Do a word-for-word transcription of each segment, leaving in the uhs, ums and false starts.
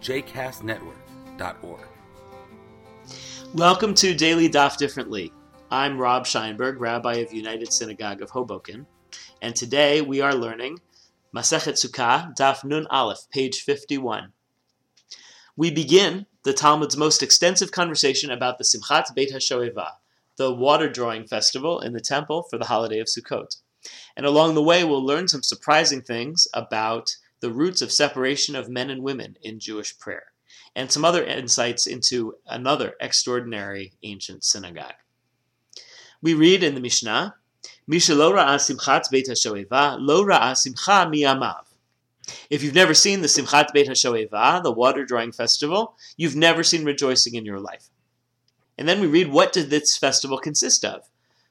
j cast network dot org. Welcome to Daily Daf Differently. I'm Rob Scheinberg, Rabbi of United Synagogue of Hoboken, and today we are learning Masechet Sukkah, Daf Nun Aleph, page fifty-one. We begin the Talmud's most extensive conversation about the Simchat Beit Hashoeva, the water-drawing festival in the temple for the holiday of Sukkot. And along the way, we'll learn some surprising things about the roots of separation of men and women in Jewish prayer, and some other insights into another extraordinary ancient synagogue. We read in the Mishnah, Mi shelo ra'a simchat beit hashoeva, lo ra'a simcha miyamav. If you've never seen the Simchat Beit Hashoeva, the water-drawing festival, you've never seen rejoicing in your life. And then we read, what did this festival consist of?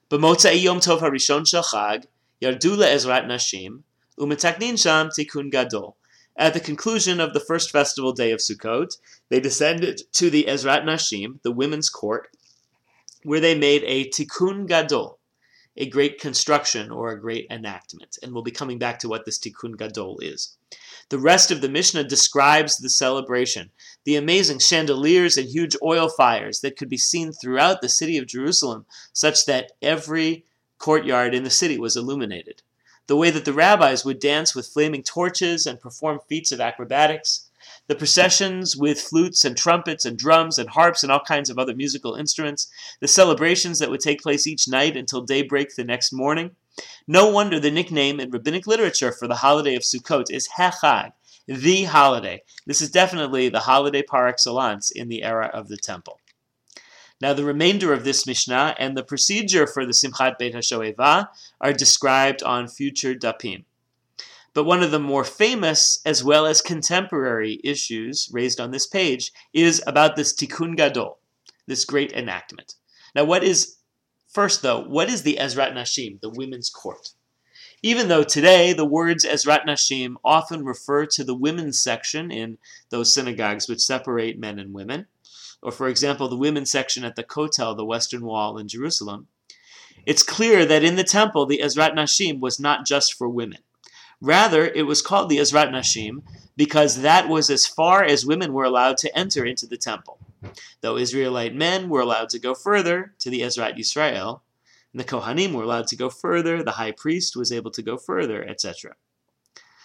B'motzei yom tov harishon shel chag, yardu le'ezrat nashim, u'metaknin sham tikkun gadol. At the conclusion of the first festival day of Sukkot, they descended to the Ezrat Nashim, the women's court, where they made a tikkun gadol, a great construction or a great enactment. And we'll be coming back to what this tikkun gadol is. The rest of the Mishnah describes the celebration, the amazing chandeliers and huge oil fires that could be seen throughout the city of Jerusalem, such that every courtyard in the city was illuminated. The way that the rabbis would dance with flaming torches and perform feats of acrobatics, the processions with flutes and trumpets and drums and harps and all kinds of other musical instruments, the celebrations that would take place each night until daybreak the next morning. No wonder the nickname in rabbinic literature for the holiday of Sukkot is Hechag, the holiday. This is definitely the holiday par excellence in the era of the temple. Now, the remainder of this Mishnah and the procedure for the Simchat Beit HaShoeva are described on future dapim. But one of the more famous, as well as contemporary, issues raised on this page is about this Tikkun Gadol, this great enactment. Now, what is, first though, what is the Ezrat Nashim, the women's court? Even though today the words Ezrat Nashim often refer to the women's section in those synagogues which separate men and women, or for example, the women's section at the Kotel, the Western Wall in Jerusalem, it's clear that in the temple, the Ezrat Nashim was not just for women. Rather, it was called the Ezrat Nashim because that was as far as women were allowed to enter into the temple, though Israelite men were allowed to go further to the Ezrat Yisrael, and the Kohanim were allowed to go further, the high priest was able to go further, et cetera.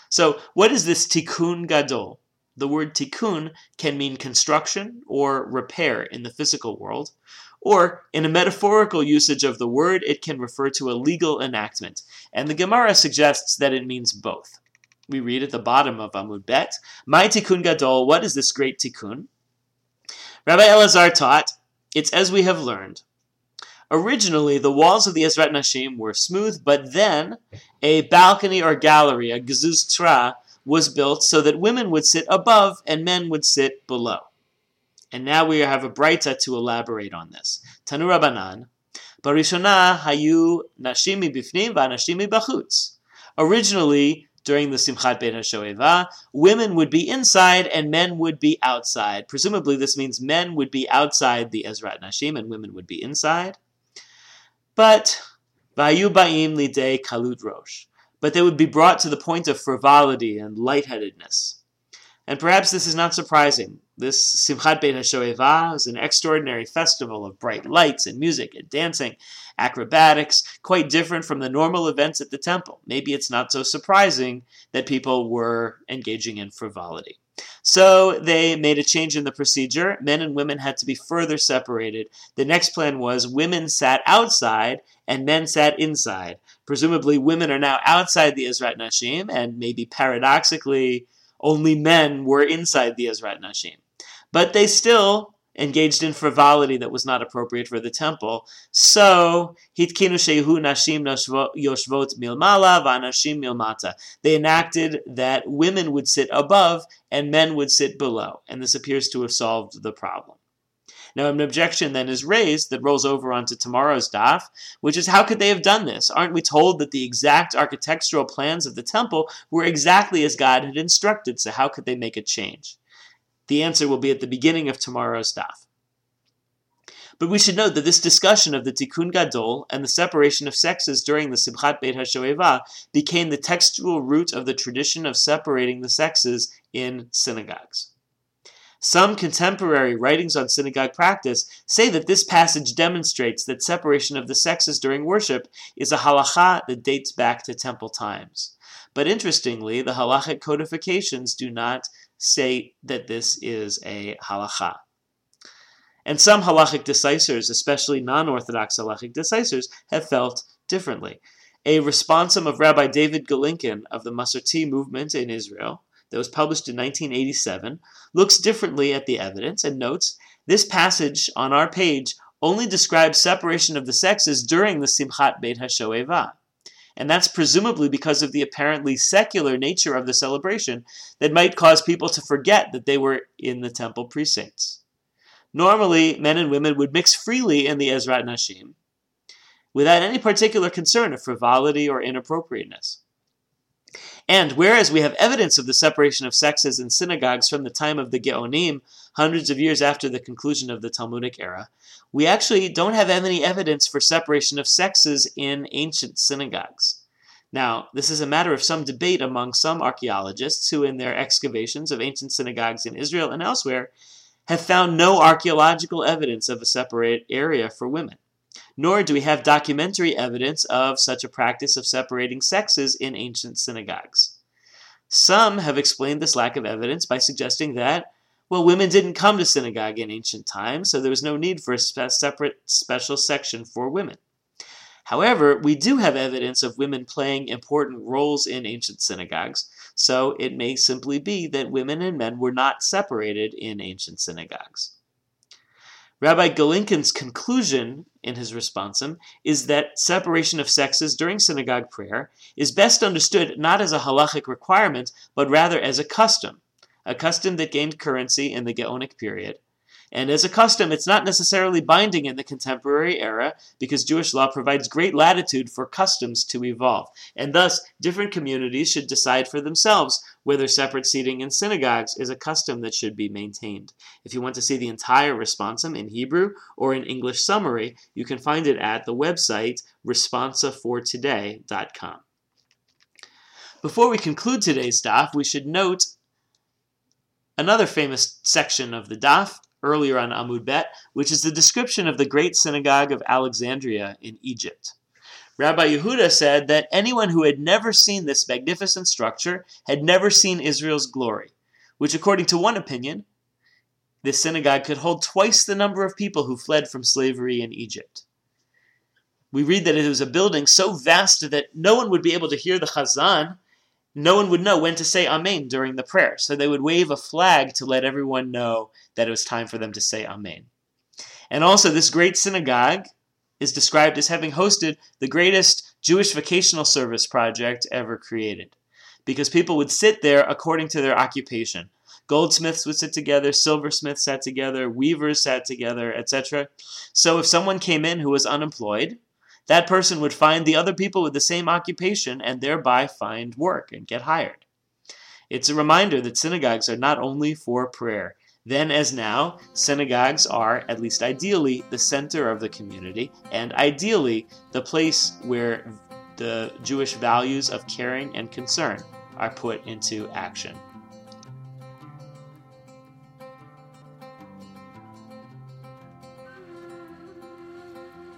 So what is this Tikkun Gadol? The word tikkun can mean construction or repair in the physical world, or in a metaphorical usage of the word, it can refer to a legal enactment, and the Gemara suggests that it means both. We read at the bottom of Amud Bet, My tikkun gadol, what is this great tikkun? Rabbi Elazar taught, it's as we have learned. Originally, the walls of the Ezrat Nashim were smooth, but then a balcony or gallery, a gzuz tra, was built so that women would sit above and men would sit below. And now we have a braita to elaborate on this. Tanu Rabbanan, Barishona hayu nashim mibifnim v'anashim mibachutz. Originally, during the Simchat Beit HaShoeva, women would be inside and men would be outside. Presumably this means men would be outside the Ezrat Nashim and women would be inside. But, v'ayu ba'im lidei kalud rosh. But they would be brought to the point of frivolity and lightheadedness. And perhaps this is not surprising. This Simchat Beit HaShoeva is an extraordinary festival of bright lights and music and dancing, acrobatics, quite different from the normal events at the temple. Maybe it's not so surprising that people were engaging in frivolity. So they made a change in the procedure. Men and women had to be further separated. The next plan was women sat outside and men sat inside. Presumably women are now outside the Ezrat Nashim, and maybe paradoxically only men were inside the Ezrat Nashim. But they still engaged in frivolity that was not appropriate for the temple. So, hitkinu shehu nashim yoshvot milmala v'anashim milmata. They enacted that women would sit above and men would sit below, and this appears to have solved the problem. Now, an objection then is raised that rolls over onto tomorrow's daf, which is, how could they have done this? Aren't we told that the exact architectural plans of the temple were exactly as God had instructed, so how could they make a change? The answer will be at the beginning of tomorrow's daf. But we should note that this discussion of the Tikkun Gadol and the separation of sexes during the Simchat Beit Hashoeva became the textual root of the tradition of separating the sexes in synagogues. Some contemporary writings on synagogue practice say that this passage demonstrates that separation of the sexes during worship is a halacha that dates back to temple times. But interestingly, the halachic codifications do not state that this is a halacha. And some halachic decisors, especially non-Orthodox halachic decisors, have felt differently. A responsum of Rabbi David Golinkin of the Masrti movement in Israel, that was published in nineteen eighty-seven, looks differently at the evidence and notes, this passage on our page only describes separation of the sexes during the Simchat Beit HaShoeva. And that's presumably because of the apparently secular nature of the celebration that might cause people to forget that they were in the temple precincts. Normally, men and women would mix freely in the Ezrat Nashim without any particular concern of frivolity or inappropriateness. And whereas we have evidence of the separation of sexes in synagogues from the time of the Geonim, hundreds of years after the conclusion of the Talmudic era, we actually don't have any evidence for separation of sexes in ancient synagogues. Now, this is a matter of some debate among some archaeologists who, in their excavations of ancient synagogues in Israel and elsewhere, have found no archaeological evidence of a separate area for women. Nor do we have documentary evidence of such a practice of separating sexes in ancient synagogues. Some have explained this lack of evidence by suggesting that, well, women didn't come to synagogue in ancient times, so there was no need for a spe- separate special section for women. However, we do have evidence of women playing important roles in ancient synagogues, so it may simply be that women and men were not separated in ancient synagogues. Rabbi Golinkin's conclusion in his responsum is that separation of sexes during synagogue prayer is best understood not as a halachic requirement, but rather as a custom, a custom that gained currency in the Geonic period. And as a custom, it's not necessarily binding in the contemporary era, because Jewish law provides great latitude for customs to evolve. And thus, different communities should decide for themselves whether separate seating in synagogues is a custom that should be maintained. If you want to see the entire responsum in Hebrew or an English summary, you can find it at the website responsa for today dot com. Before we conclude today's daf, we should note another famous section of the daf, earlier on Amud Bet, which is the description of the great synagogue of Alexandria in Egypt. Rabbi Yehuda said that anyone who had never seen this magnificent structure had never seen Israel's glory, which, according to one opinion, this synagogue could hold twice the number of people who fled from slavery in Egypt. We read that it was a building so vast that no one would be able to hear the chazan, no one would know when to say Amen during the prayer, so they would wave a flag to let everyone know that it was time for them to say Amen. And also, this great synagogue is described as having hosted the greatest Jewish vocational service project ever created, because people would sit there according to their occupation. Goldsmiths would sit together, silversmiths sat together, weavers sat together, et cetera. So if someone came in who was unemployed, that person would find the other people with the same occupation and thereby find work and get hired. It's a reminder that synagogues are not only for prayer. Then as now, synagogues are, at least ideally, the center of the community and ideally the place where the Jewish values of caring and concern are put into action.